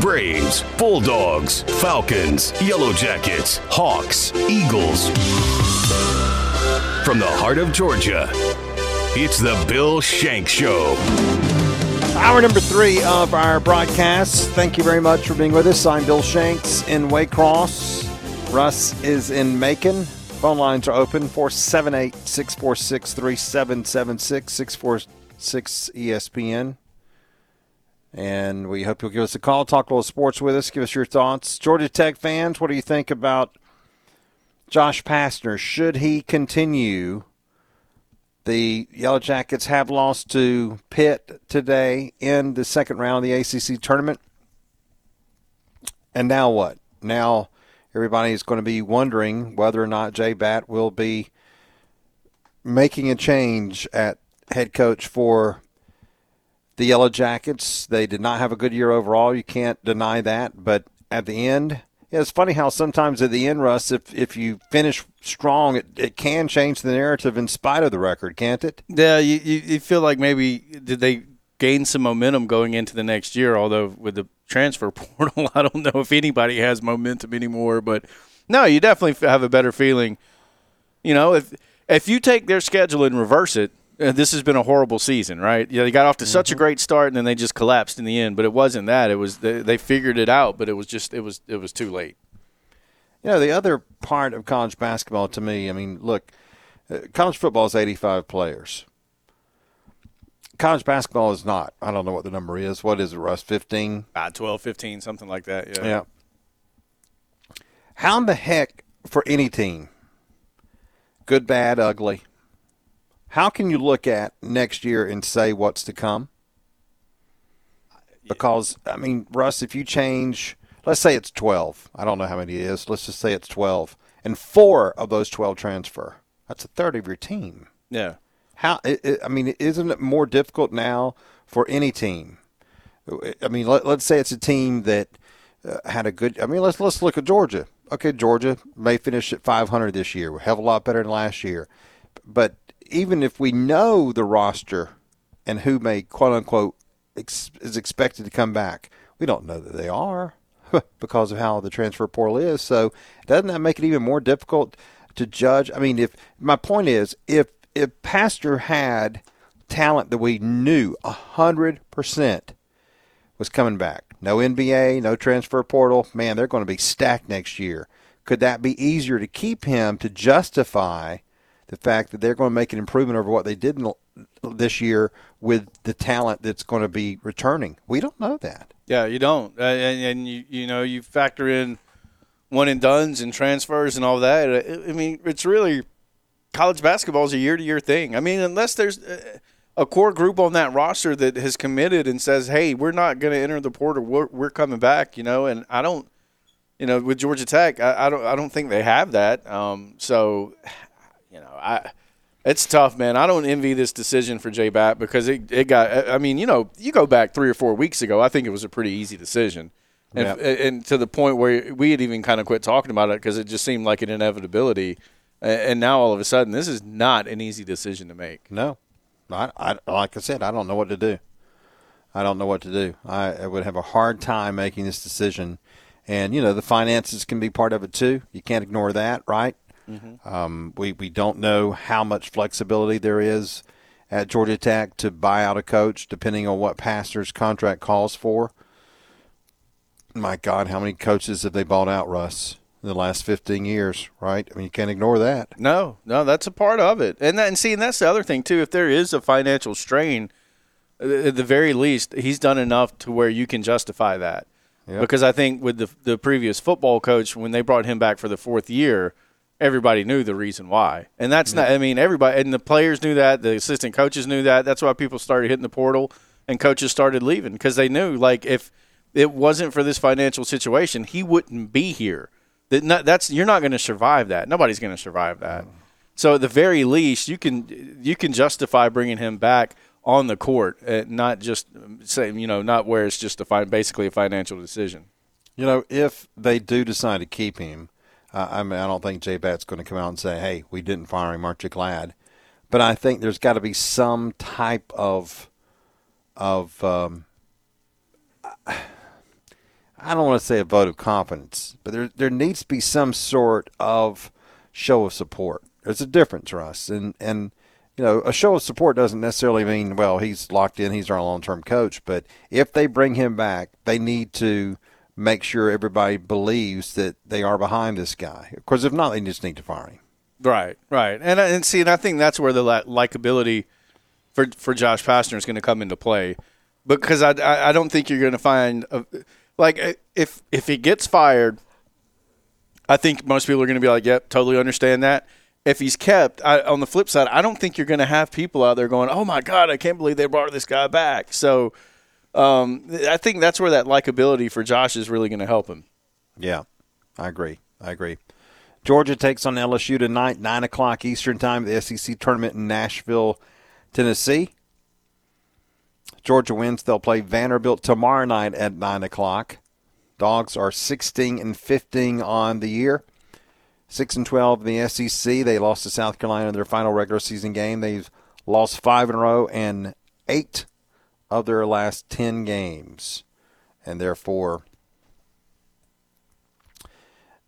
Braves, Bulldogs, Falcons, Yellow Jackets, Hawks, Eagles. From the heart of Georgia, it's the Bill Shanks Show. Hour number 3 of our broadcast. Thank you very much for being with us. I'm Bill Shanks in Waycross. Russ is in Macon. Phone lines are open, 478-646-3776, 646-ESPN. And we hope you'll give us a call, talk a little sports with us, give us your thoughts. Georgia Tech fans, what do you think about Josh Pastner? Should he continue? The Yellow Jackets have lost to Pitt today in the second round of the ACC tournament. And now what? Now everybody is going to be wondering whether or not Jay Batt will be making a change at head coach for the Yellow Jackets. They did not have a good year overall. You can't deny that. But at the end, it's funny how sometimes at the end, Russ, if you finish strong, it can change the narrative in spite of the record, can't it? Yeah, you feel like maybe did they gain some momentum going into the next year, although with the transfer portal, I don't know if anybody has momentum anymore. But, no, you definitely have a better feeling. You know, if you take their schedule and reverse it, this has been a horrible season, right? Yeah, you know, they got off to such a great start, and then they just collapsed in the end. But it wasn't that; it was they figured it out, but it was too late. You know, the other part of college basketball to me, I mean, look, college football is 85 players. College basketball is not. I don't know what the number is. What is it, Russ? 15? 12, 15, something like that. Yeah. How in the heck for any team, good, bad, ugly? How can you look at next year and say what's to come? Because, I mean, Russ, if you change, let's say it's 12. I don't know how many it is. Let's just say it's 12. And 4 of those 12 transfer. That's a third of your team. Yeah. Isn't it more difficult now for any team? I mean, let's say it's a team that had a good – I mean, let's look at Georgia. Okay, Georgia may finish at 500 this year. We'll have a lot better than last year. But – even if we know the roster and who may, quote unquote, is expected to come back, we don't know that they are because of how the transfer portal is. So doesn't that make it even more difficult to judge? I mean, if my point is, if Pastor had talent that we knew 100% was coming back, no NBA, no transfer portal, man, they're going to be stacked next year. Could that be easier to keep him to justify the fact that they're going to make an improvement over what they did this year with the talent that's going to be returning? We don't know that. Yeah, you don't. And you know, you factor in one and dones and transfers and all that. I mean, it's really college basketball is a year-to-year thing. I mean, unless there's a core group on that roster that has committed and says, hey, we're not going to enter the portal. We're coming back, you know, and I don't, you know, with Georgia Tech, I don't think they have that. So – you know, it's tough, man. I don't envy this decision for Jay Batt because it got – I mean, you know, you go back 3 or 4 weeks ago, I think it was a pretty easy decision. And, and to the point where we had even kind of quit talking about it because it just seemed like an inevitability. And now all of a sudden, this is not an easy decision to make. No. Like I said, I don't know what to do. I would have a hard time making this decision. And, you know, the finances can be part of it too. You can't ignore that, right? Mm-hmm. We don't know how much flexibility there is at Georgia Tech to buy out a coach depending on what Pastor's contract calls for. My God, how many coaches have they bought out, Russ, in the last 15 years, right? I mean, you can't ignore that. No, that's a part of it. And that's the other thing, too. If there is a financial strain, at the very least, he's done enough to where you can justify that. Yep. Because I think with the previous football coach, when they brought him back for the fourth year, everybody knew the reason why. And that's not – I mean, everybody – and the players knew that. The assistant coaches knew that. That's why people started hitting the portal and coaches started leaving because they knew, like, if it wasn't for this financial situation, he wouldn't be here. You're not going to survive that. Nobody's going to survive that. So, at the very least, you can justify bringing him back on the court, not just saying, you know, not where it's just basically a financial decision. You know, if they do decide to keep him, I don't think Jay Batt's going to come out and say, hey, we didn't fire him, aren't you glad? But I think there's got to be some type of I don't want to say a vote of confidence, but there needs to be some sort of show of support. There's a difference, Russ. And you know, a show of support doesn't necessarily mean, well, he's locked in, he's our long-term coach. But if they bring him back, they need to make sure everybody believes that they are behind this guy. Of course, if not, they just need to fire him. Right. And I think that's where the likability for Josh Pastner is going to come into play, because I don't think you're going to find if he gets fired, I think most people are going to be like, yep, totally understand that. If he's kept, on the flip side, I don't think you're going to have people out there going, oh, my God, I can't believe they brought this guy back. So I think that's where that likability for Josh is really going to help him. Yeah, I agree. Georgia takes on LSU tonight, 9 o'clock Eastern time, the SEC tournament in Nashville, Tennessee. Georgia wins. They'll play Vanderbilt tomorrow night at 9 o'clock. Dogs are 16-15 on the year. 6-12 in the SEC. They lost to South Carolina in their final regular season game. They've lost 5 in a row and 8 of their last 10 games. And therefore,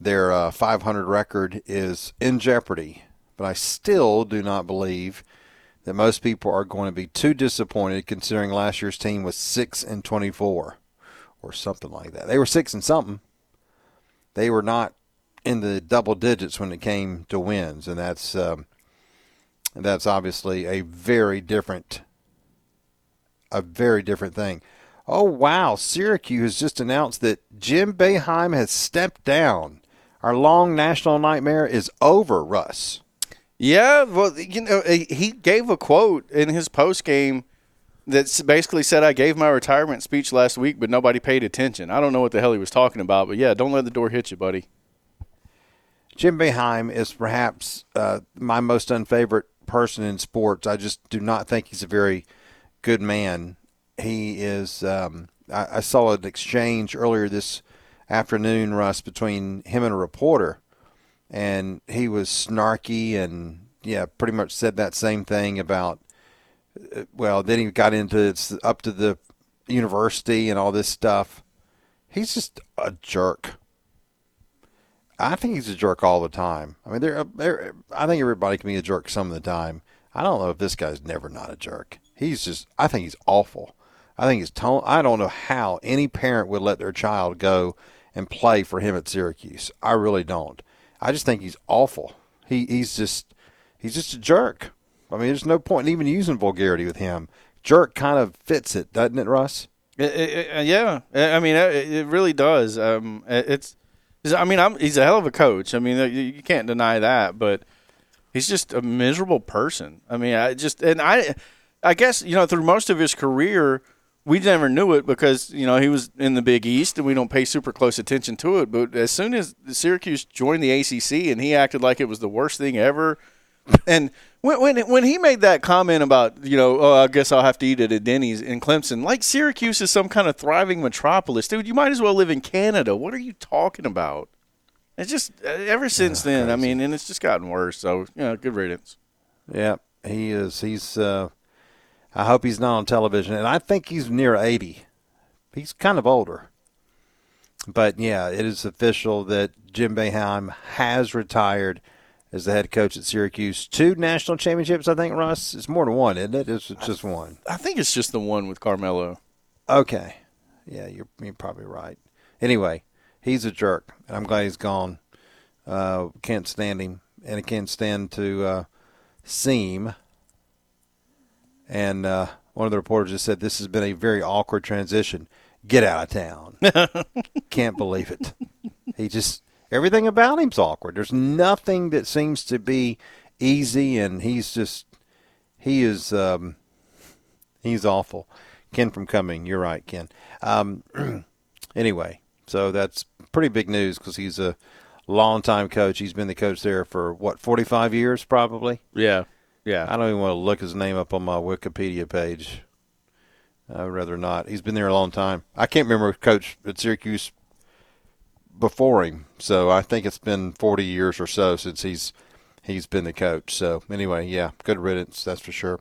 their .500 record is in jeopardy. But I still do not believe that most people are going to be too disappointed, considering last year's team was 6-24 or something like that. They were 6 and something. They were not in the double digits when it came to wins, and that's obviously a very different thing. Oh, wow, Syracuse has just announced that Jim Boeheim has stepped down. Our long national nightmare is over, Russ. Yeah, well, you know, he gave a quote in his postgame that basically said, I gave my retirement speech last week, but nobody paid attention. I don't know what the hell he was talking about, but, yeah, don't let the door hit you, buddy. Jim Boeheim is perhaps my most unfavorite person in sports. I just do not think he's a very good man. He is I saw an exchange earlier this afternoon, Russ, between him and a reporter, and he was snarky and, yeah, pretty much said that same thing about, well, then he got into it's up to the university and all this stuff. He's just a jerk. I think he's a jerk all the time. I mean, I think everybody can be a jerk some of the time. I don't know if this guy's never not a jerk. I think he's awful. I think I don't know how any parent would let their child go and play for him at Syracuse. I really don't. I just think he's awful. He's just a jerk. I mean, there's no point in even using vulgarity with him. Jerk kind of fits it, doesn't it, Russ? Yeah. I mean, it really does. He's a hell of a coach. I mean, you can't deny that, but he's just a miserable person. I mean, I guess, you know, through most of his career, we never knew it because, you know, he was in the Big East and we don't pay super close attention to it. But as soon as Syracuse joined the ACC and he acted like it was the worst thing ever, and when he made that comment about, you know, oh, I guess I'll have to eat it at Denny's in Clemson, like Syracuse is some kind of thriving metropolis. Dude, you might as well live in Canada. What are you talking about? It's just ever since then, I mean, and it's just gotten worse. So, you know, good riddance. Yeah, he is. He's I hope he's not on television. And I think he's near 80. He's kind of older. But, yeah, it is official that Jim Boeheim has retired as the head coach at Syracuse. 2 national championships, I think, Russ. It's more than one, isn't it? It's just one. I think it's just the one with Carmelo. Okay. Yeah, you're probably right. Anyway, he's a jerk, and I'm glad he's gone. Can't stand him, and I can't stand to see him. And one of the reporters just said, this has been a very awkward transition. Get out of town. Can't believe it. He just... Everything about him's awkward. There's nothing that seems to be easy, and he's awful. Ken from Cumming, you're right, Ken. Anyway, so that's pretty big news because he's a longtime coach. He's been the coach there for, 45 years probably? Yeah. I don't even want to look his name up on my Wikipedia page. I'd rather not. He's been there a long time. I can't remember a coach at Syracuse before him, so I think it's been 40 years or so since he's been the coach. So anyway, yeah, good riddance, that's for sure.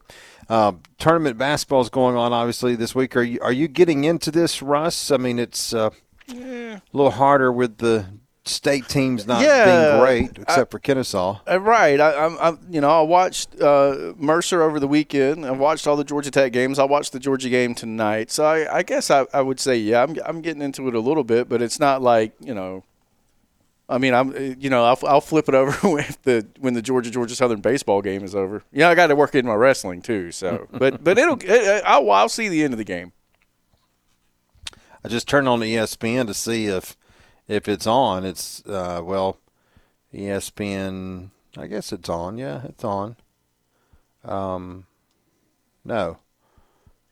Tournament basketball is going on obviously this week. Are you getting into this, Russ? I mean, it's a little harder with the state teams not being great, except for Kennesaw. Right. I watched Mercer over the weekend. I watched all the Georgia Tech games. I watched the Georgia game tonight. So I guess I would say, I'm getting into it a little bit, but it's not like, I'll flip it over when the Georgia Southern baseball game is over. Yeah, I got to work in my wrestling too. So, but I'll see the end of the game. I just turned on ESPN to see if it's on. It's ESPN. I guess it's on. Yeah, it's on. No,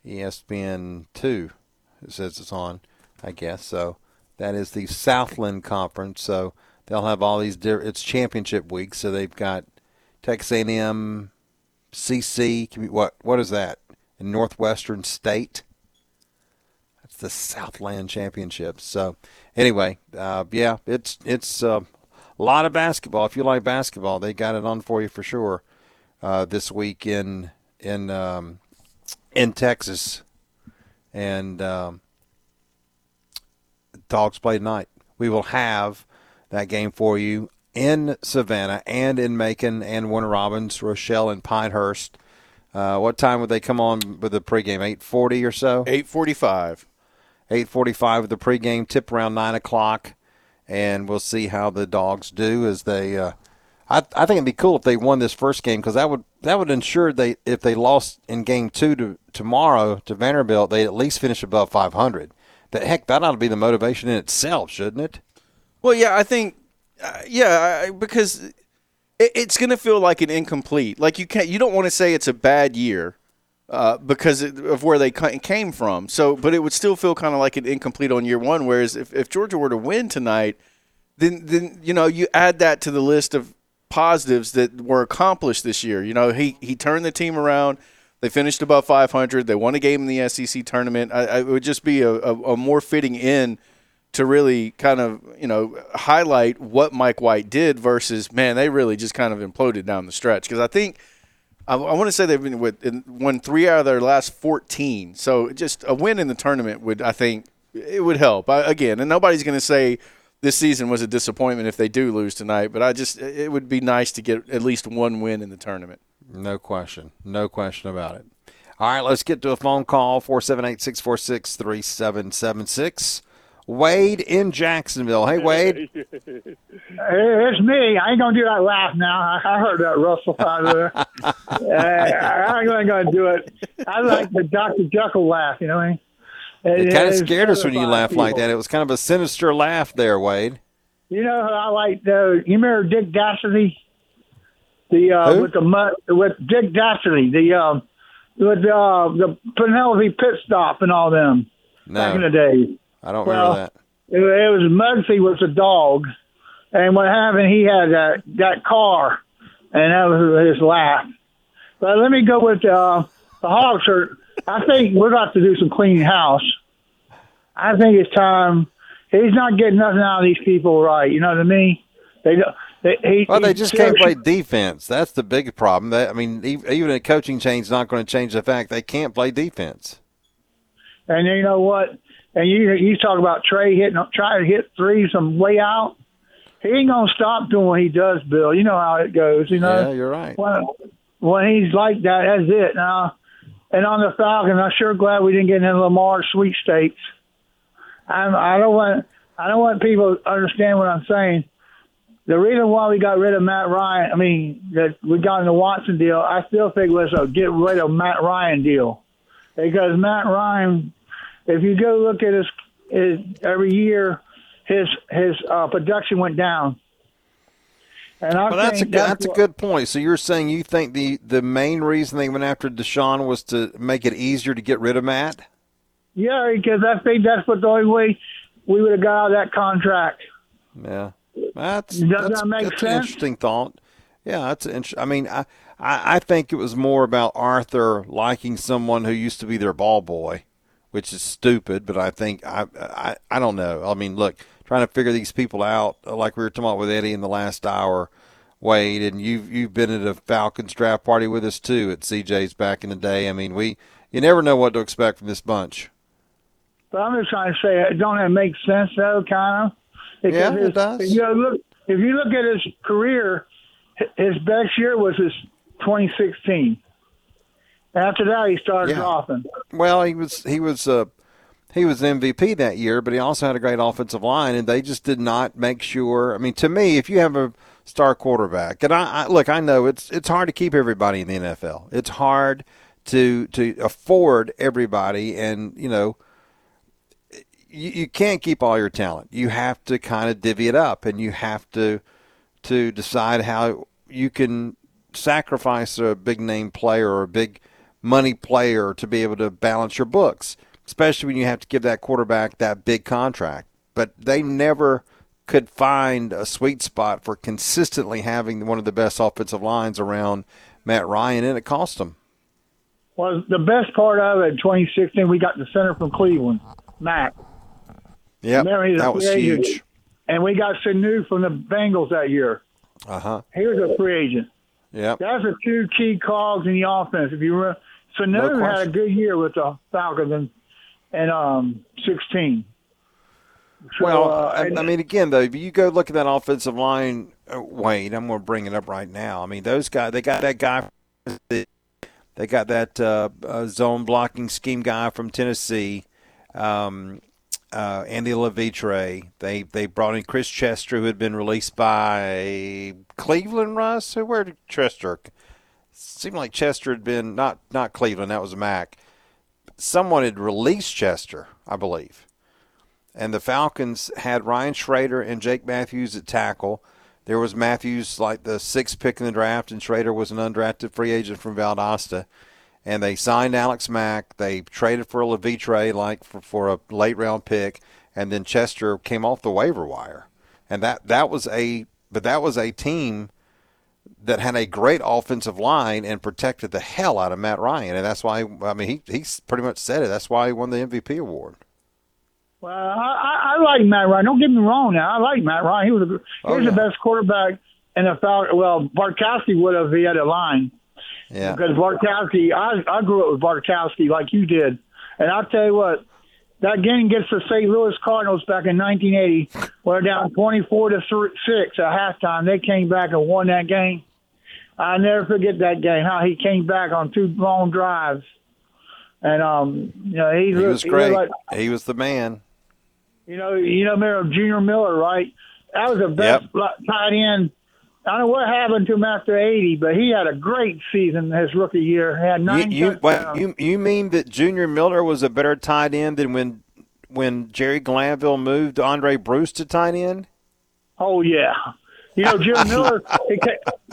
ESPN 2. It says it's on. I guess so. That is the Southland Conference, so they'll have all these – it's championship week, so they've got Texas A&M, CC – what is that? In Northwestern State? That's the Southland Championship. So, anyway, it's a lot of basketball. If you like basketball, they got it on for you for sure this week in Texas. And Dogs play tonight. We will have that game for you in Savannah and in Macon and Warner Robins, Rochelle, and Pinehurst. What time would they come on with the pregame? 8:40 or so? 8:45. 8:45 with the pregame, tip around 9 o'clock, and we'll see how the Dogs do as they I think it'd be cool if they won this first game, because that would ensure they, if they lost in game 2 tomorrow to Vanderbilt, they'd at least finish above 500. Heck, that ought to be the motivation in itself, shouldn't it? Well, yeah, I think, because it's going to feel like an incomplete. Like you don't want to say it's a bad year because of where they came from. So, but it would still feel kind of like an incomplete on year one. Whereas if Georgia were to win tonight, then you add that to the list of positives that were accomplished this year. He turned the team around. They finished above 500. They won a game in the SEC tournament. It would just be a more fitting end to really kind of, highlight what Mike White did versus, man, they really just kind of imploded down the stretch. Because I think I want to say they've been won 3 out of their last 14. So just a win in the tournament would, I think, it would help. And nobody's going to say this season was a disappointment if they do lose tonight. But it would be nice to get at least one win in the tournament. No question. No question about it. All right, let's get to a phone call, 478-646-3776. Wade in Jacksonville. Hey, Wade. It's me. I ain't going to do that laugh now. I heard that, Russell. I ain't going to do it. I like the Dr. Jekyll laugh, you know what I mean? It kind of scared us when you laughed like that. It was kind of a sinister laugh there, Wade. You know who I like, though? You remember Dick Dastardly? With Dick Dastardly, the Penelope Pitstop and all them back in the day. I don't remember that. It was Muggsy was a dog, and what happened? He had that car, and that was his laugh. But let me go with the Hogs. I think we're about to do some cleaning house. I think it's time. He's not getting nothing out of these people, right? You know what I mean? They don't. They just can't play defense. That's the big problem. Even a coaching change is not going to change the fact they can't play defense. And you know what? And you talk about Trey trying to hit threes from way out. He ain't going to stop doing what he does, Bill. You know how it goes. Yeah, you're right. When he's like that, that's it. Now, and on the Falcons, I'm sure glad we didn't get into Lamar's sweepstakes. I don't want people to understand what I'm saying. The reason why we got rid of Matt Ryan, that we got in the Watson deal, I still think was a get rid of Matt Ryan deal. Because Matt Ryan, if you go look at his every year, his production went down. And that's a good point. So you're saying you think the main reason they went after Deshaun was to make it easier to get rid of Matt? Yeah, because I think that's what the only way we would have got out of that contract. Yeah. Does that make sense? An interesting thought. Yeah, that's interesting. I think it was more about Arthur liking someone who used to be their ball boy, which is stupid. But I think I don't know. Look, trying to figure these people out, like we were talking about with Eddie in the last hour, Wade, and you've been at a Falcons draft party with us too at CJ's back in the day. You never know what to expect from this bunch. But I'm just trying to say, don't it make sense, though, kind of? Because yeah, it does. You know, look, if you look at his career, his best year was his 2016. After that, he started golfing. Well, he was MVP that year, but he also had a great offensive line, and they just did not make sure. I mean, to me, if you have a star quarterback, and I know it's hard to keep everybody in the NFL. It's hard to afford everybody, and you know, you can't keep all your talent. You have to kind of divvy it up, and you have to decide how you can sacrifice a big-name player or a big-money player to be able to balance your books, especially when you have to give that quarterback that big contract. But they never could find a sweet spot for consistently having one of the best offensive lines around Matt Ryan, and it cost them. Well, the best part of it, 2016, we got the center from Cleveland, Matt. Yeah, that was huge. And we got Sanu from the Bengals that year. Uh-huh. He was a free agent. Yeah, that's a two key calls in the offense. If you remember, Sanu had a good year with the Falcons in 16. So, well, I mean, again, though, if you go look at that offensive line, Wade, I'm going to bring it up right now. I mean, those guys, they got that guy, they got that zone blocking scheme guy from Tennessee, Andy LaVitre. They brought in Chris Chester, who had been released by Cleveland, Russ? Where did Chester? Seemed like Chester had been, not Cleveland, that was Mac. Someone had released Chester, I believe. And the Falcons had Ryan Schrader and Jake Matthews at tackle. There was Matthews like the sixth pick in the draft, and Schrader was an undrafted free agent from Valdosta. And they signed Alex Mack. They traded for a LaVitre for a late-round pick, and then Chester came off the waiver wire. And that was a team that had a great offensive line and protected the hell out of Matt Ryan. And that's why, I mean, he pretty much said it. That's why he won the MVP award. Well, I like Matt Ryan. Don't get me wrong now. I like Matt Ryan. He was the best quarterback in the Falcons. Well, Bartkowski would have if he had a line. Yeah. Because Bartkowski, I grew up with Bartkowski like you did. And I'll tell you what, that game against the St. Louis Cardinals back in 1980, we're down 24-6 at halftime. They came back and won that game. I'll never forget that game, how he came back on two long drives. And, you know, he was great. He was the man. You know, remember Junior Miller, right? That was the best tight end. I don't know what happened to him after 80, but he had a great season his rookie year. He had 9 touchdowns. You mean that Junior Miller was a better tight end than when Jerry Glanville moved Andre Bruce to tight end? Oh, yeah. You know, Jim Miller,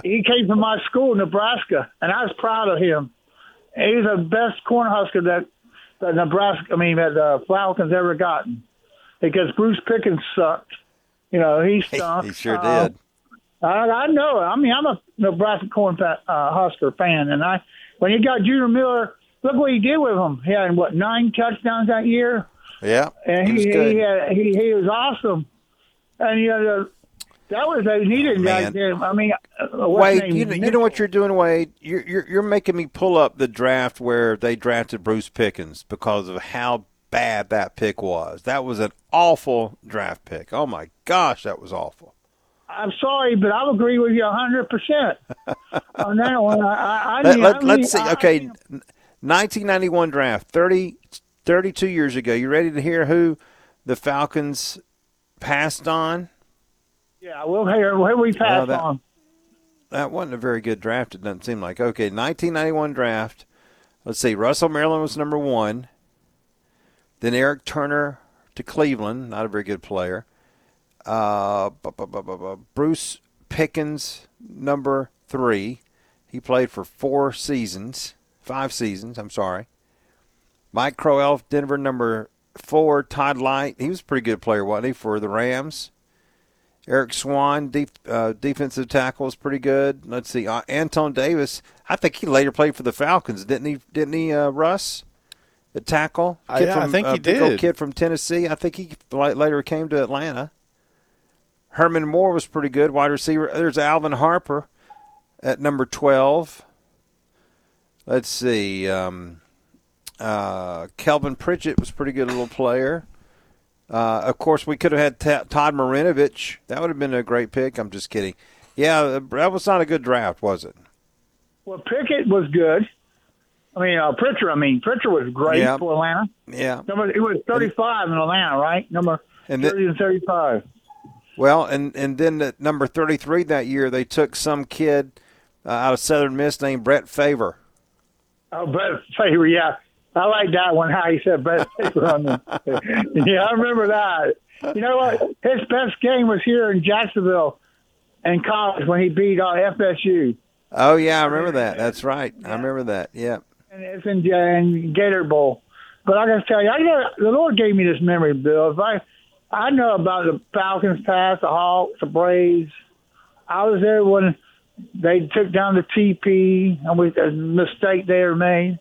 he came from my school, Nebraska, and I was proud of him. He was the best cornerhusker that the Falcons ever gotten, because Bruce Pickens sucked. You know, he stunk. He sure did. I know. I mean, I'm a Nebraska Cornhusker fan, and when you got Junior Miller, look what he did with him. He had 9 touchdowns that year. Yeah, and he was awesome. And you know, that was they needed that game. I mean, Wade, you know what you're doing, Wade. You're making me pull up the draft where they drafted Bruce Pickens because of how bad that pick was. That was an awful draft pick. Oh my gosh, that was awful. I'm sorry, but I'll agree with you 100% on that one. Let's see. Okay, 1991 draft, 32 years ago. You ready to hear who the Falcons passed on? Yeah, we'll hear who we passed on. That wasn't a very good draft, it doesn't seem like. Okay, 1991 draft. Let's see. Russell Maryland was number 1. Then Eric Turner to Cleveland, not a very good player. Bruce Pickens, number 3. He played for 5 seasons. I'm sorry. Mike Crowell, Denver, number 4. Todd Lyght, he was a pretty good player, wasn't he, for the Rams? Eric Swann, defensive tackle, was pretty good. Let's see, Antone Davis. I think he later played for the Falcons, didn't he? Didn't he, Russ? The tackle. I think he did. Old kid from Tennessee. I think he later came to Atlanta. Herman Moore was pretty good, wide receiver. There's Alvin Harper at number 12. Let's see. Kelvin Pritchett was a pretty good little player. Of course, we could have had Todd Marinovich. That would have been a great pick. I'm just kidding. Yeah, that was not a good draft, was it? Well, Pickett was good. Pritchett was great for Atlanta. Yeah. It was 35 in Atlanta, right? Number 30 and 35. Well, and then at number 33 that year, they took some kid out of Southern Miss named Brett Favre. Oh, Brett Favre, yeah. I like that one, how he said Brett Favre on there. Yeah, I remember that. You know what? His best game was here in Jacksonville in college when he beat FSU. Oh, yeah, I remember that. That's right. Yeah. I remember that, yeah. And it's in Gator Bowl. But I got to tell you, the Lord gave me this memory, Bill. If I know about the Falcons pass, the Hawks, the Braves. I was there when they took down the TP, and a mistake they made.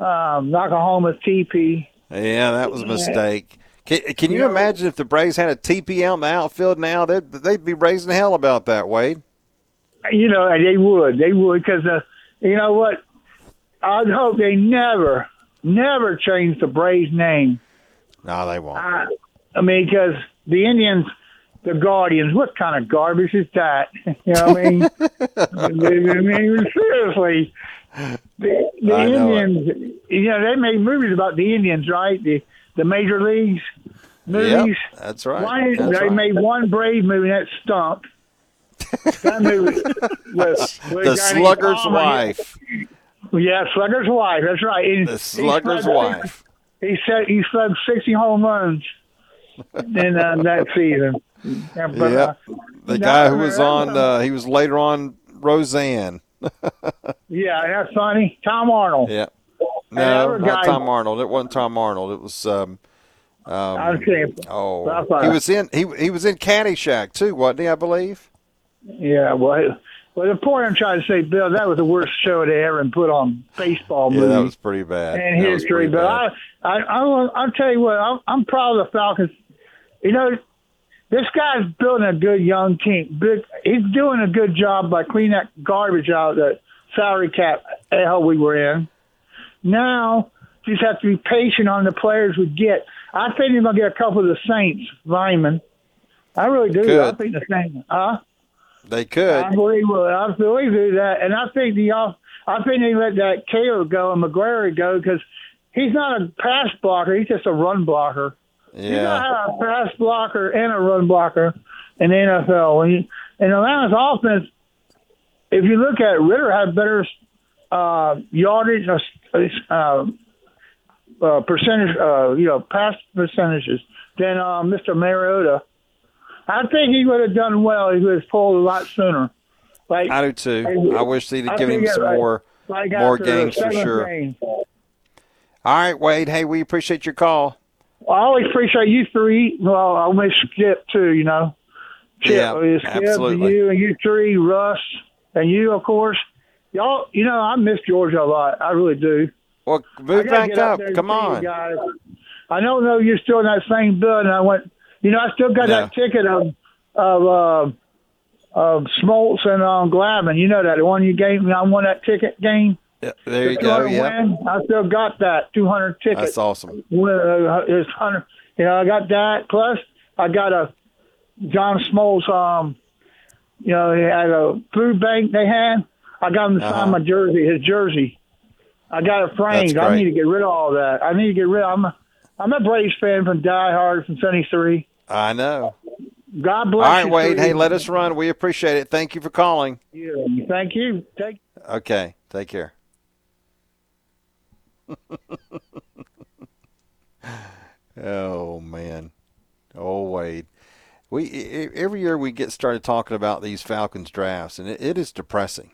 Oklahoma TP. Yeah, that was a mistake. Can you imagine if the Braves had a TP out in the outfield now? They'd be raising hell about that, Wade. You know, they would. They would because, you know what? I'd hope they never change the Braves' name. No, they won't. Because the Indians, the Guardians, what kind of garbage is that? You know what I mean? Seriously. The Indians, you know, they made movies about the Indians, right? The Major Leagues movies. Yep, that's right. Made one Brave movie, that stunk. That movie with The Slugger's Wife. Yeah, Slugger's Wife, that's right. The Slugger's Wife. He said he slugged 60 home runs. In that season. Yeah, but, the guy who was on, he was later on Roseanne. Yeah, that's funny. Tom Arnold. Yeah. No, not Tom Arnold. It wasn't Tom Arnold. It was. He was in Caddyshack too, wasn't he? I believe. Yeah. Well, the point I'm trying to say, Bill, that was the worst show they ever put on baseball. Yeah, that was pretty bad. And history, but bad. I'll tell you what, I'm proud of the Falcons. You know, this guy's building a good young team. He's doing a good job by cleaning that garbage out, that salary cap hell we were in. Now, you just have to be patient on the players we get. I think you're going to get a couple of the Saints linemen. I really do. Good. I think the Saints. They could. I believe that. And I think they let that Taylor go and McGrary go because he's not a pass blocker. He's just a run blocker. Yeah. You got to have a pass blocker and a run blocker in the NFL. And Atlanta's offense, if you look at it, Ritter had better yardage, percentage, pass percentages than Mr. Mariota. I think he would have done well if he was pulled a lot sooner. Like I do too. I wish they'd have given him some more games for sure. All right, Wade. Hey, we appreciate your call. Well, I always appreciate you three. Well, I miss Skip too. You know, Chip, yeah, Skip, absolutely. You and you three, Russ, and you, of course. Y'all, you know, I miss Georgia a lot. I really do. Well, move back up. Come on, guys. I don't know you're still in that same building. I went. You know, I still got that ticket of Smoltz and Glavin. You know that the one you gave me. I won that ticket game. Yeah, there you go. Yeah, I still got that 200 ticket. That's awesome. It's 100. You know, I got that. Plus, I got a John Smoltz. You know, he had a food bank they had. I got him to sign my jersey. His jersey. I got it framed. I need to get rid of all that. I need to get rid of. I'm a Braves fan from Die Hard from 73. I know. God bless you. All right, Wade. Hey, let us run. We appreciate it. Thank you for calling. Yeah, thank you. Okay. Take care. Oh, man. Oh, Wade. Every year we get started talking about these Falcons drafts, and it is depressing.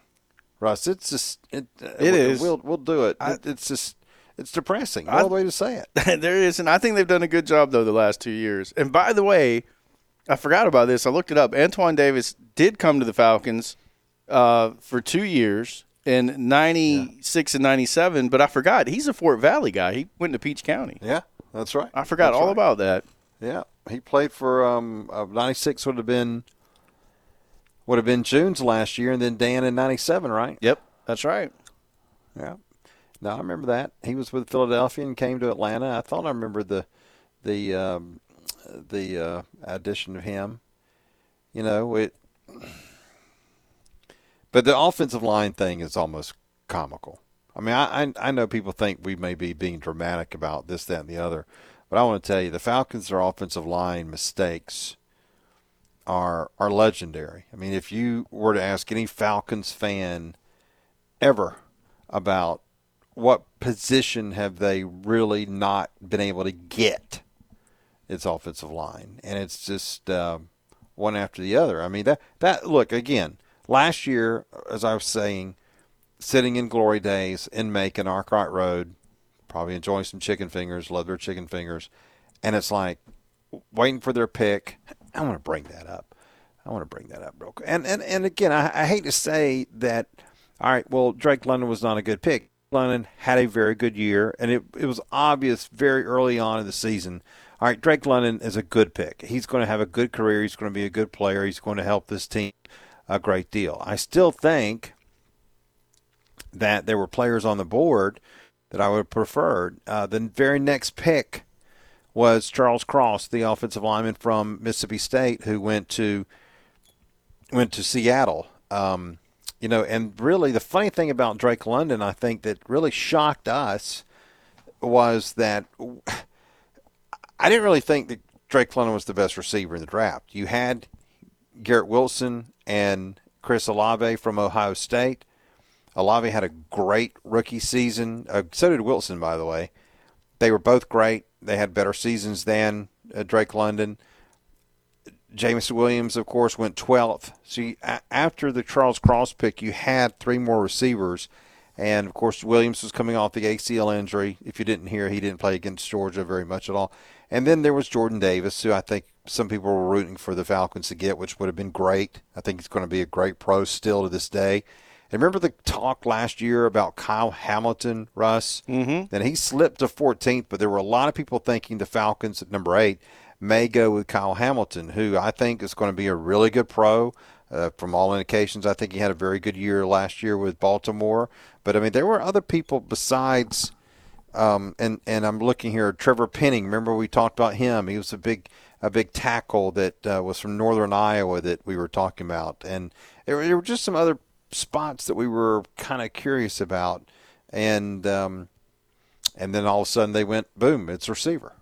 Russ, it's just – it is. We'll do it. It's just – it's depressing. All the way to say it. There is, and I think they've done a good job, though, the last 2 years. And, by the way, I forgot about this. I looked it up. Antone Davis did come to the Falcons for 2 years in 96 and 97, but I forgot. He's a Fort Valley guy. He went to Peach County. Yeah, that's right. I forgot about that. Yeah, he played for 96 would have been June's last year, and then Dan in 97, right? Yep, that's right. Yeah. No, I remember that. He was with Philadelphia and came to Atlanta. I thought I remembered the audition of him. You know, it. But the offensive line thing is almost comical. I mean, I know people think we may be being dramatic about this, that, and the other, but I want to tell you the Falcons' their offensive line mistakes are legendary. I mean, if you were to ask any Falcons fan ever about what position have they really not been able to get, it's offensive line, and it's just one after the other. I mean, that look again. Last year, as I was saying, sitting in glory days in Macon, Arkwright Road, probably enjoying some chicken fingers, love their chicken fingers, and it's like waiting for their pick. I want to bring that up. Real quick. And again, I hate to say that. All right, well, Drake London was not a good pick. London had a very good year, and it was obvious very early on in the season. All right, Drake London is a good pick. He's going to have a good career. He's going to be a good player. He's going to help this team a great deal. I still think that there were players on the board that I would have preferred. The very next pick was Charles Cross, the offensive lineman from Mississippi State, who went to Seattle. You know, and really the funny thing about Drake London, I think, that really shocked us was that I didn't really think that Drake London was the best receiver in the draft. You had Garrett Wilson and Chris Olave from Ohio State. Olave had a great rookie season. So did Wilson, by the way. They were both great. They had better seasons than Drake London. Jameson Williams, of course, went 12th. So after the Charles Cross pick, you had three more receivers. And, of course, Williams was coming off the ACL injury. If you didn't hear, he didn't play against Georgia very much at all. And then there was Jordan Davis, who I think some people were rooting for the Falcons to get, which would have been great. I think he's going to be a great pro still to this day. And remember the talk last year about Kyle Hamilton, Russ? Mm-hmm. And he slipped to 14th, but there were a lot of people thinking the Falcons at number 8 may go with Kyle Hamilton, who I think is going to be a really good pro. From all indications, I think he had a very good year last year with Baltimore. But, I mean, there were other people besides and I'm looking here, Trevor Penning. Remember we talked about him. He was a big tackle that was from northern Iowa that we were talking about. And there were just some other spots that we were kind of curious about. And then all of a sudden they went, boom, it's receiver.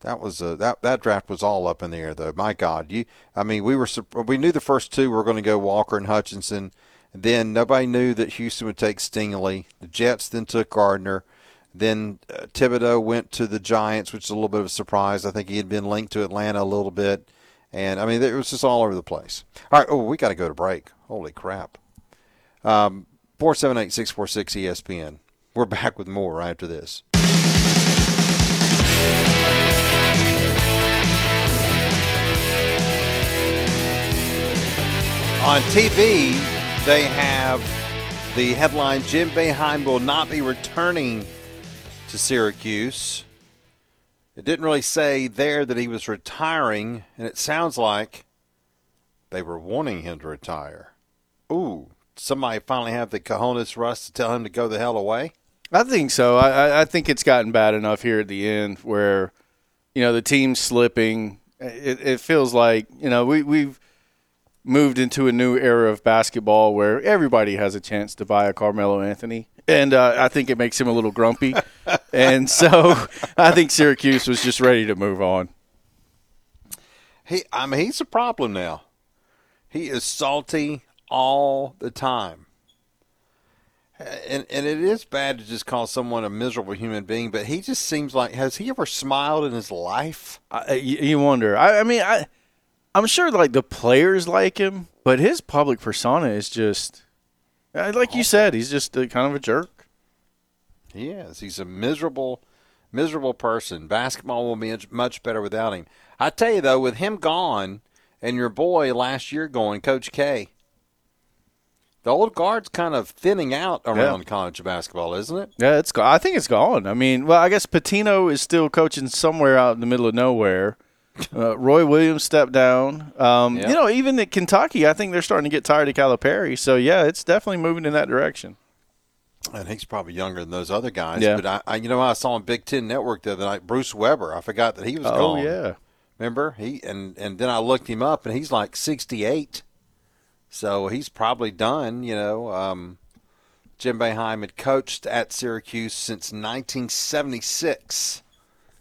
That was that draft was all up in the air, though. My God, we knew the first two were going to go Walker and Hutchinson. Then nobody knew that Houston would take Stingley. The Jets then took Gardner. Then Thibodeau went to the Giants, which is a little bit of a surprise. I think he had been linked to Atlanta a little bit, and I mean it was just all over the place. All right, we got to go to break. Holy crap! 478-646 ESPN. We're back with more right after this. On TV, they have the headline, Jim Boeheim will not be returning to Syracuse. It didn't really say there that he was retiring, and it sounds like they were wanting him to retire. Ooh, somebody finally have the cojones, Russ, to tell him to go the hell away? I think so. I think it's gotten bad enough here at the end where, you know, the team's slipping. It feels like, you know, we've moved into a new era of basketball where everybody has a chance to buy a Carmelo Anthony. And I think it makes him a little grumpy. And so I think Syracuse was just ready to move on. He's a problem now. He is salty all the time. And it is bad to just call someone a miserable human being, but he just seems like, has he ever smiled in his life? You wonder. I'm sure, like, the players like him, but his public persona is just, like you said, he's just kind of a jerk. He is. He's a miserable person. Basketball will be much better without him. I tell you, though, with him gone and your boy last year going, Coach K, the old guard's kind of thinning out around college basketball, isn't it? Yeah, I think it's gone. I mean, well, I guess Patino is still coaching somewhere out in the middle of nowhere. Roy Williams stepped down. You know, even at Kentucky, I think they're starting to get tired of Calipari. So, yeah, it's definitely moving in that direction. And he's probably younger than those other guys. Yeah. But I saw on Big Ten Network the other night, Bruce Weber. I forgot that he was gone. Oh, yeah. Remember? And then I looked him up, and he's like 68. So he's probably done, Jim Boeheim had coached at Syracuse since 1976.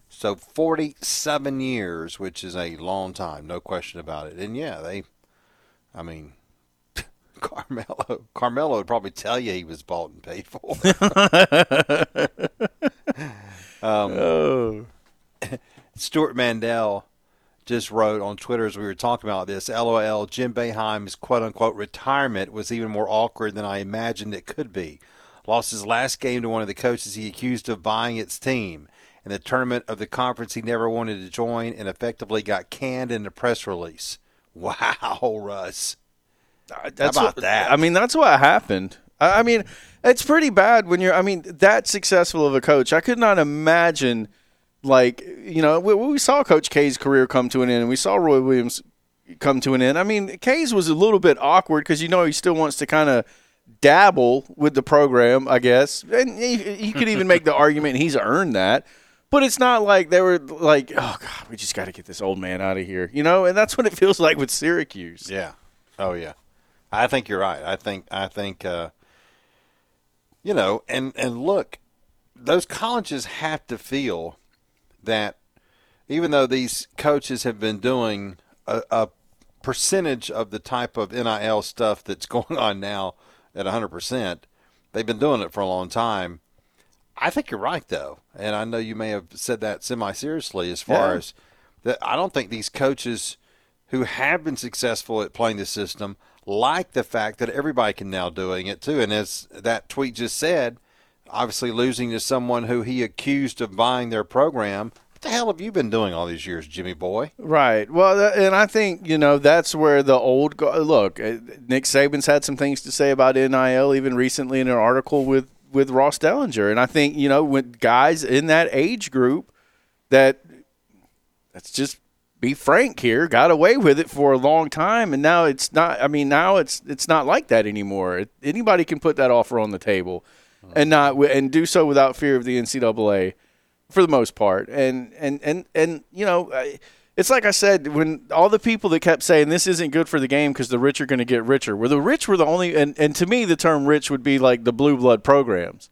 So 47 years, which is a long time, no question about it. And, yeah, Carmelo would probably tell you he was bought and paid for. Stuart Mandel just wrote on Twitter as we were talking about this, LOL, Jim Boeheim's quote-unquote retirement was even more awkward than I imagined it could be. Lost his last game to one of the coaches he accused of buying its team. In the tournament of the conference he never wanted to join and effectively got canned in the press release. Wow, Russ. How about that? I mean, that's what happened. I mean, it's pretty bad when you're, that successful of a coach. I could not imagine, we saw Coach K's career come to an end, and we saw Roy Williams come to an end. I mean, K's was a little bit awkward because, he still wants to kind of dabble with the program, I guess. And he could even make the argument he's earned that. But it's not like they were like, oh, God, we just got to get this old man out of here, And that's what it feels like with Syracuse. Yeah. Oh, yeah. I think you're right. I think and look, those colleges have to feel that even though these coaches have been doing a percentage of the type of NIL stuff that's going on now at 100%, they've been doing it for a long time. I think you're right, though. And I know you may have said that semi-seriously as far as that. I don't think these coaches who have been successful at playing the system like the fact that everybody can now doing it too. And as that tweet just said, obviously losing to someone who he accused of buying their program. What the hell have you been doing all these years, Jimmy boy? Right. Well, and I think, that's where the old – look, Nick Saban's had some things to say about NIL even recently in an article with Ross Dellinger. And I think, when guys in that age group that – that's just – be frank here, got away with it for a long time, and now it's not. I mean, now it's not like that anymore. Anybody can put that offer on the table, and do so without fear of the NCAA, for the most part. And it's like I said, when all the people that kept saying this isn't good for the game because the rich are going to get richer, where the rich were the only. And to me, the term rich would be like the blue blood programs.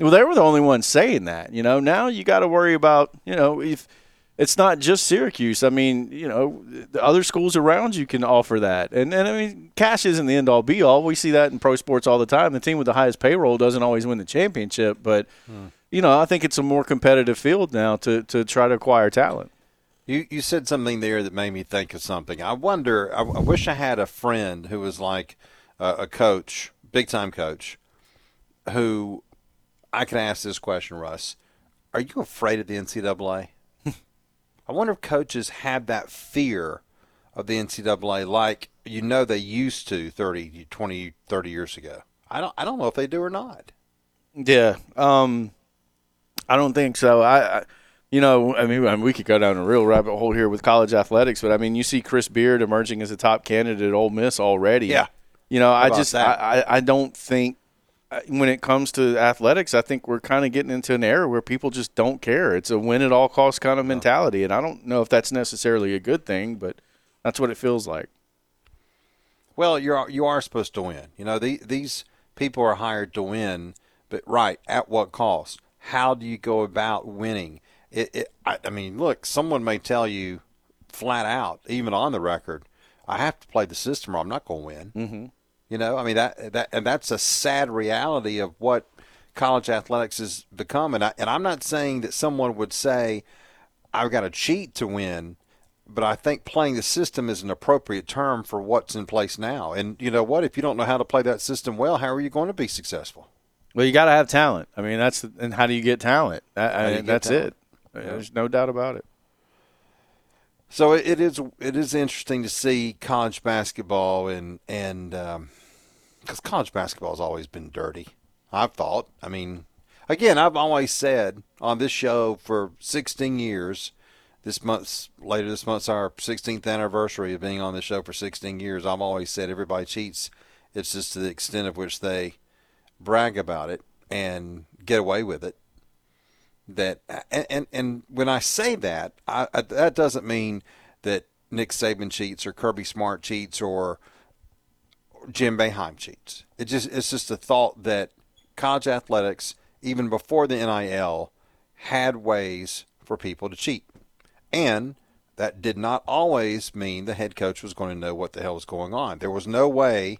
Well, they were the only ones saying that. Now you got to worry about if. It's not just Syracuse. I mean, the other schools around you can offer that. And cash isn't the end-all, be-all. We see that in pro sports all the time. The team with the highest payroll doesn't always win the championship. But, I think it's a more competitive field now to try to acquire talent. You said something there that made me think of something. I wonder – I wish I had a friend who was like a coach, big-time coach, who I could ask this question, Russ. Are you afraid of the NCAA? I wonder if coaches have that fear of the NCAA like they used to 30 years ago. I don't know if they do or not. Yeah. I don't think so. We could go down a real rabbit hole here with college athletics, but you see Chris Beard emerging as a top candidate at Ole Miss already. Yeah. I don't think when it comes to athletics, I think we're kind of getting into an era where people just don't care. It's a win-at-all-costs kind of mentality, and I don't know if that's necessarily a good thing, but that's what it feels like. Well, you are supposed to win. These people are hired to win, but right, at what cost? How do you go about winning? Look, someone may tell you flat out, even on the record, I have to play the system or I'm not going to win. Mm-hmm. And that's a sad reality of what college athletics has become. And I'm not saying that someone would say, I've got to cheat to win, but I think playing the system is an appropriate term for what's in place now. And you know what? If you don't know how to play that system well, how are you going to be successful? Well, you got to have talent. And how do you get talent? That's it. Yeah. There's no doubt about it. So it is interesting to see college basketball and because college basketball has always been dirty, I've thought. I've always said on this show for 16 years, later this month's our 16th anniversary of being on the show for 16 years. I've always said everybody cheats. It's just to the extent of which they brag about it. and get away with it. That and when I say that, I that doesn't mean that Nick Saban cheats or Kirby Smart cheats or Jim Boeheim cheats. It's just the thought that college athletics, even before the NIL, had ways for people to cheat, and that did not always mean the head coach was going to know what the hell was going on. There was no way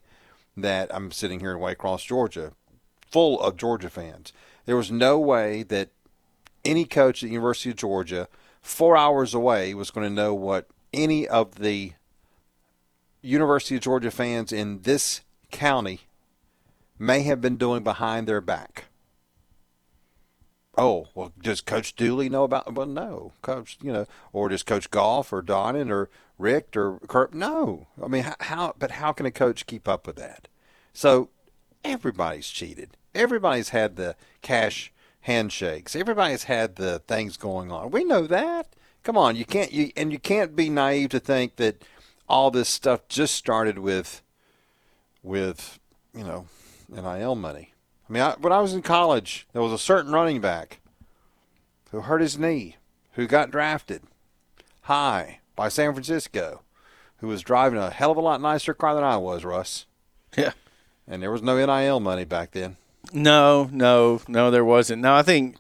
that I'm sitting here in Waycross, Georgia, full of Georgia fans. There was no way that any coach at the University of Georgia, 4 hours away, was going to know what any of the University of Georgia fans in this county may have been doing behind their back. Oh, well, does Coach Dooley know about? Well, no, Coach, or does Coach Goff or Donnan or Richt or Kirk? No, I mean, how? But how can a coach keep up with that? So everybody's cheated. Everybody's had the cash handshakes. Everybody's had the things going on. We know that. Come on, you can't be naive to think that all this stuff just started with NIL money. I mean, when I was in college, there was a certain running back who hurt his knee, who got drafted high by San Francisco, who was driving a hell of a lot nicer car than I was, Russ. Yeah. And there was no NIL money back then. No, there wasn't. Now, I think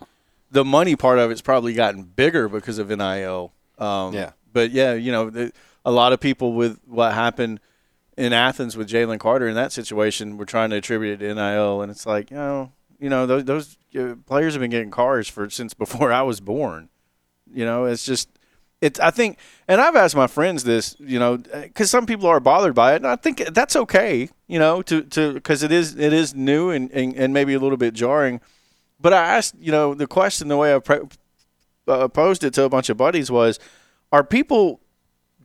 the money part of it's probably gotten bigger because of NIL. Yeah. But, yeah, a lot of people with what happened – in Athens with Jalen Carter, in that situation, we're trying to attribute it to NIL, and it's like, those players have been getting cars since before I was born. I think, and I've asked my friends this, because some people are bothered by it, and I think that's okay, because it is new and maybe a little bit jarring. But I asked, the question, the way I posed it to a bunch of buddies was, are people –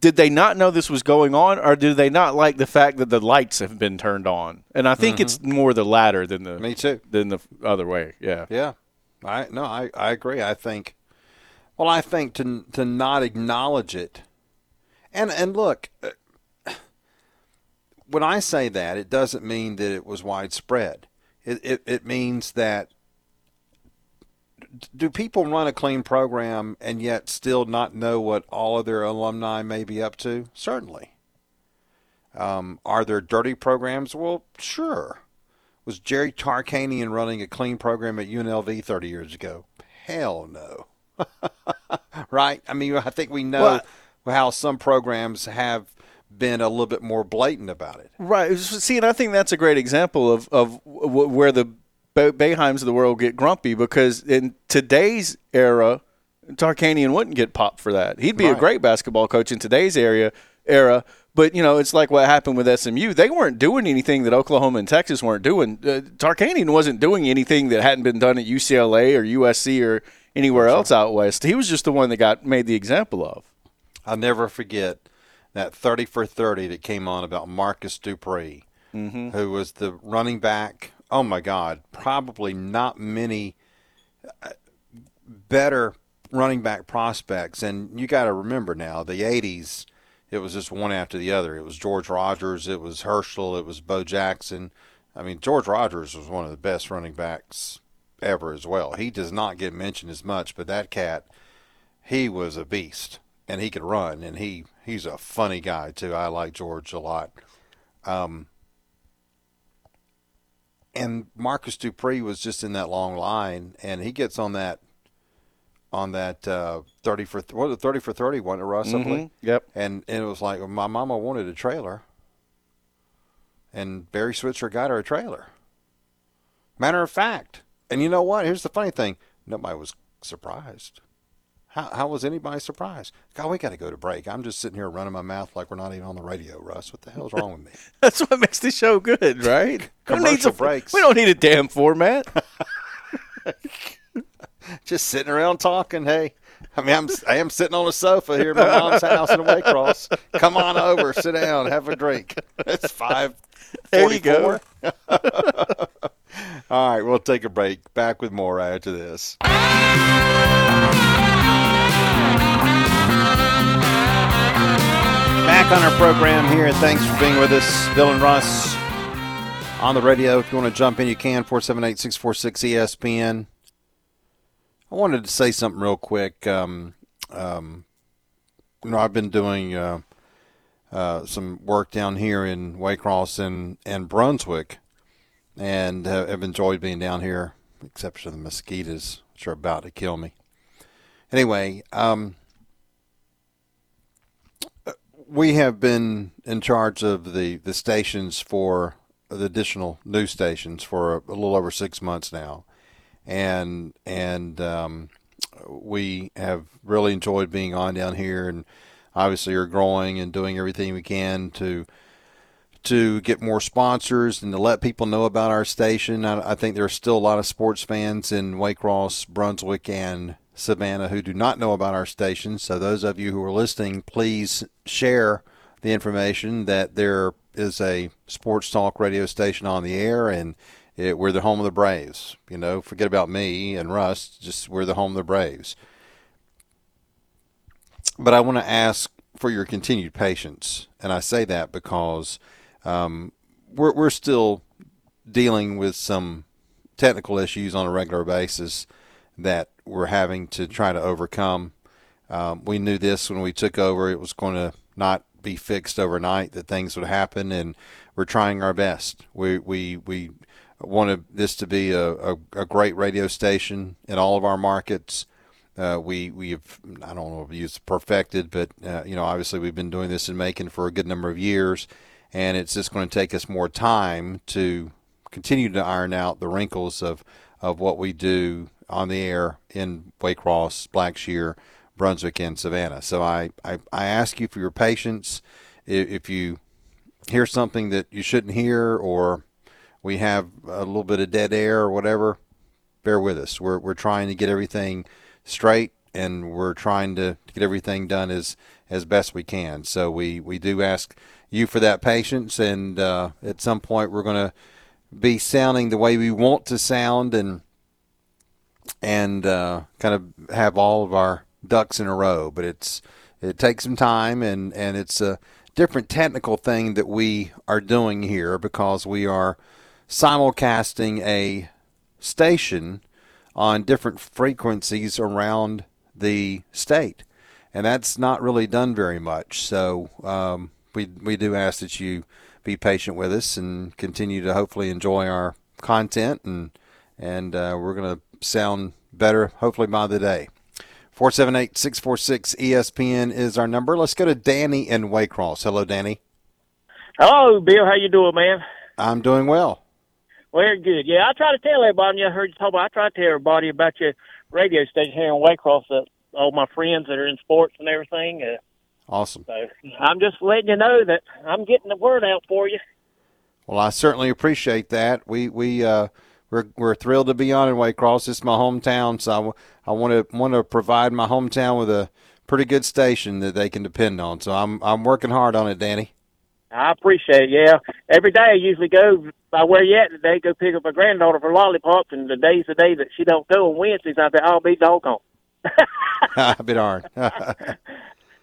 did they not know this was going on, or do they not like the fact that the lights have been turned on? And I think it's more the latter than the than the other way. Yeah. Yeah. I agree. I think to not acknowledge it. And look, when I say that, it doesn't mean that it was widespread. It means that, do people run a clean program and yet still not know what all of their alumni may be up to? Certainly. Are there dirty programs? Well, sure. Was Jerry Tarkanian running a clean program at UNLV 30 years ago? Hell no. Right? I mean, I think we know how some programs have been a little bit more blatant about it. Right. See, and I think that's a great example of where the Boeheims of the world get grumpy, because in today's era, Tarkanian wouldn't get popped for that. He'd be a great basketball coach in today's era. But, it's like what happened with SMU. They weren't doing anything that Oklahoma and Texas weren't doing. Tarkanian wasn't doing anything that hadn't been done at UCLA or USC or anywhere else out west. He was just the one that got made the example of. I'll never forget that 30 for 30 that came on about Marcus Dupree, who was the running back. Oh, my God, probably not many better running back prospects. And you got to remember now, the 80s, it was just one after the other. It was George Rogers. It was Herschel. It was Bo Jackson. I mean, George Rogers was one of the best running backs ever as well. He does not get mentioned as much, but that cat, he was a beast, and he could run, and he's a funny guy too. I like George a lot. And Marcus Dupree was just in that long line, and he gets on that 30 for 30 one to Russ, I believe. Yep. And it was like, well, my mama wanted a trailer, and Barry Switzer got her a trailer. Matter of fact, and you know what? Here's the funny thing: nobody was surprised. How was anybody surprised? God, we got to go to break. I'm just sitting here running my mouth like we're not even on the radio, Russ. What the hell's wrong with me? That's what makes this show good, right? Commercial breaks. We don't need a damn format. Just sitting around talking, hey. I mean, I am sitting on a sofa here at my mom's house in Waycross. Come on over, sit down, have a drink. It's 5:44. There you go. All right, we'll take a break. Back with more right after this. Back on our program here. Thanks for being with us, Bill and Russ. on the radio. If you want to jump in, you can. 478-646-ESPN. I wanted to say something real quick. I've been doing some work down here in Waycross and Brunswick, and have enjoyed being down here, except for the mosquitoes, which are about to kill me. Anyway, we have been in charge of the stations for the additional news stations for a little over 6 months now. And we have really enjoyed being on down here, and obviously are growing and doing everything we can to get more sponsors and to let people know about our station. I think there are still a lot of sports fans in Waycross, Brunswick, and Savannah who do not know about our station. So those of you who are listening, please share the information that there is a sports talk radio station on the air, and we're the home of the Braves. You know, forget about me and Russ, just we're the home of the Braves. But I want to ask for your continued patience, and I say that because we're still dealing with some technical issues on a regular basis that we're having to try to overcome. We knew this when we took over. It was going to not be fixed overnight, that things would happen, and we're trying our best. We wanted this to be a great radio station in all of our markets. We've I don't know if it's perfected, but obviously we've been doing this in Macon for a good number of years. And it's just going to take us more time to continue to iron out the wrinkles of what we do on the air in Waycross, Blackshear, Brunswick, and Savannah. So I ask you for your patience. If you hear something that you shouldn't hear, or we have a little bit of dead air or whatever, bear with us. We're trying to get everything straight, and we're trying to get everything done as best we can. So we do ask you for that patience, and at some point we're going to be sounding the way we want to sound, and kind of have all of our ducks in a row. But it takes some time, and it's a different technical thing that we are doing here, because we are simulcasting a station on different frequencies around the state, and that's not really done very much. So we do ask that you be patient with us and continue to hopefully enjoy our content, and we're going to sound better hopefully by the day. 478-646-ESPN is our number. Let's go to Danny in Waycross. Hello, Danny. Hello, Bill. How you doing, man? I'm doing well. Very good. Yeah, I try to tell everybody. I heard you talk about. I try to tell everybody about your radio station here in Waycross. All my friends that are in sports and everything. Awesome. So I'm just letting you know that I'm getting the word out for you. Well, I certainly appreciate that. We're thrilled to be on in Waycross. It's my hometown, so I want to provide my hometown with a pretty good station that they can depend on. So I'm working hard on it, Danny. I appreciate it. Yeah, every day I usually go by where you at today. Go pick up my granddaughter for lollipops, and the day's the day that she don't go on Wednesdays. I bet I'll be doggone. I bet hard.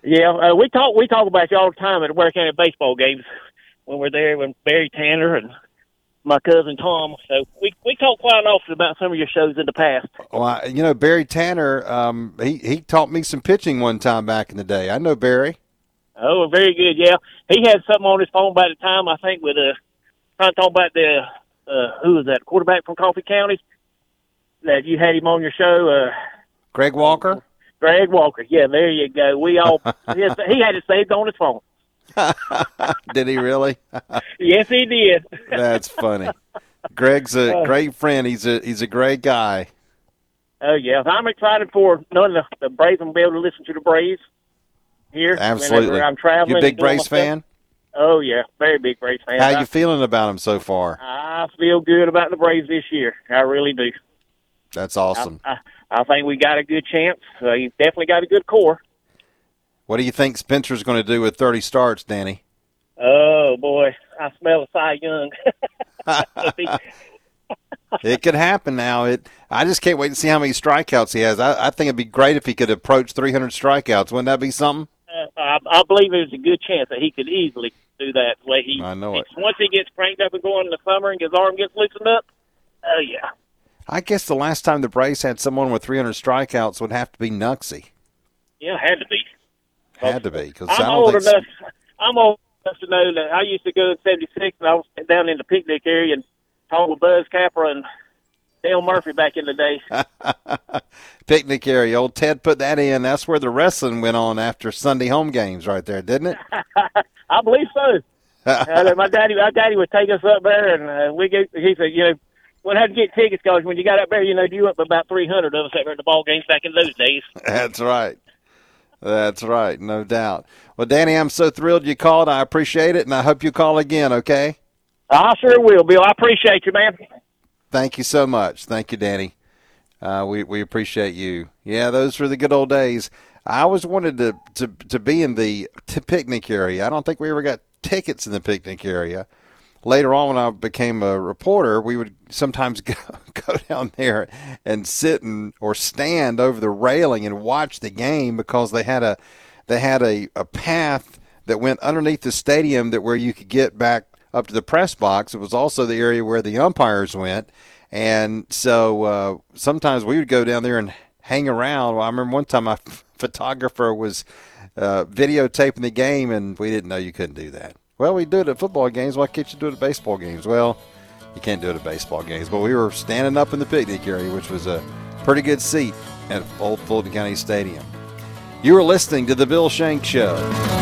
Yeah, we talk about you all the time at Ware County baseball games when we're there with Barry Tanner and my cousin Tom. So we talk quite often about some of your shows in the past. Well, Barry Tanner, he taught me some pitching one time back in the day. I know Barry. Oh, very good. Yeah, he had something on his phone by the time, I think, with trying to talk about the who was that quarterback from Coffee County that you had him on your show. Greg Walker. Greg Walker, yeah, there you go. We all he had it saved on his phone. Did he really? Yes, he did. That's funny. Greg's a great friend. He's a great guy. Oh yeah, I'm excited for knowing the Braves and be able to listen to the Braves here. Absolutely, I'm traveling. You a big Braves fan? Oh yeah, very big Braves fan. How you feeling about them so far? I feel good about the Braves this year. I really do. That's awesome. I think we got a good chance. He's definitely got a good core. What do you think Spencer's going to do with 30 starts, Danny? Oh, boy. I smell a Cy Young. It could happen now. I just can't wait to see how many strikeouts he has. I think it would be great if he could approach 300 strikeouts. Wouldn't that be something? I believe there's a good chance that he could easily do that. The way he, I know it. Once he gets cranked up and going in the summer and his arm gets loosened up, oh, yeah. I guess the last time the Braves had someone with 300 strikeouts would have to be Nuxie. Yeah, had to be. Had to be. Because I'm old enough to know that I used to go in 76, and I was down in the picnic area and talking with Buzz Capper and Dale Murphy back in the day. Picnic area. Old Ted put that in. That's where the wrestling went on after Sunday home games right there, didn't it? I believe so. My daddy would take us up there, and he said, you know, we'll have to get tickets because when you got up there, you know, you went about 300 of us that were at the ball games back in those days. That's right. That's right, no doubt. Well, Danny, I'm so thrilled you called. I appreciate it, and I hope you call again, okay? I sure will, Bill. I appreciate you, man. Thank you so much. Thank you, Danny. We appreciate you. Yeah, those were the good old days. I always wanted to be in the picnic area. I don't think we ever got tickets in the picnic area. Later on, when I became a reporter, we would sometimes go down there and sit or stand over the railing and watch the game because they had a path that went underneath the stadium that where you could get back up to the press box. It was also the area where the umpires went, and so sometimes we would go down there and hang around. Well, I remember one time my photographer was videotaping the game, and we didn't know you couldn't do that. Well, we do it at football games. Why can't you do it at baseball games? Well, you can't do it at baseball games, but we were standing up in the picnic area, which was a pretty good seat at Old Fulton County Stadium. You are listening to The Bill Shanks Show.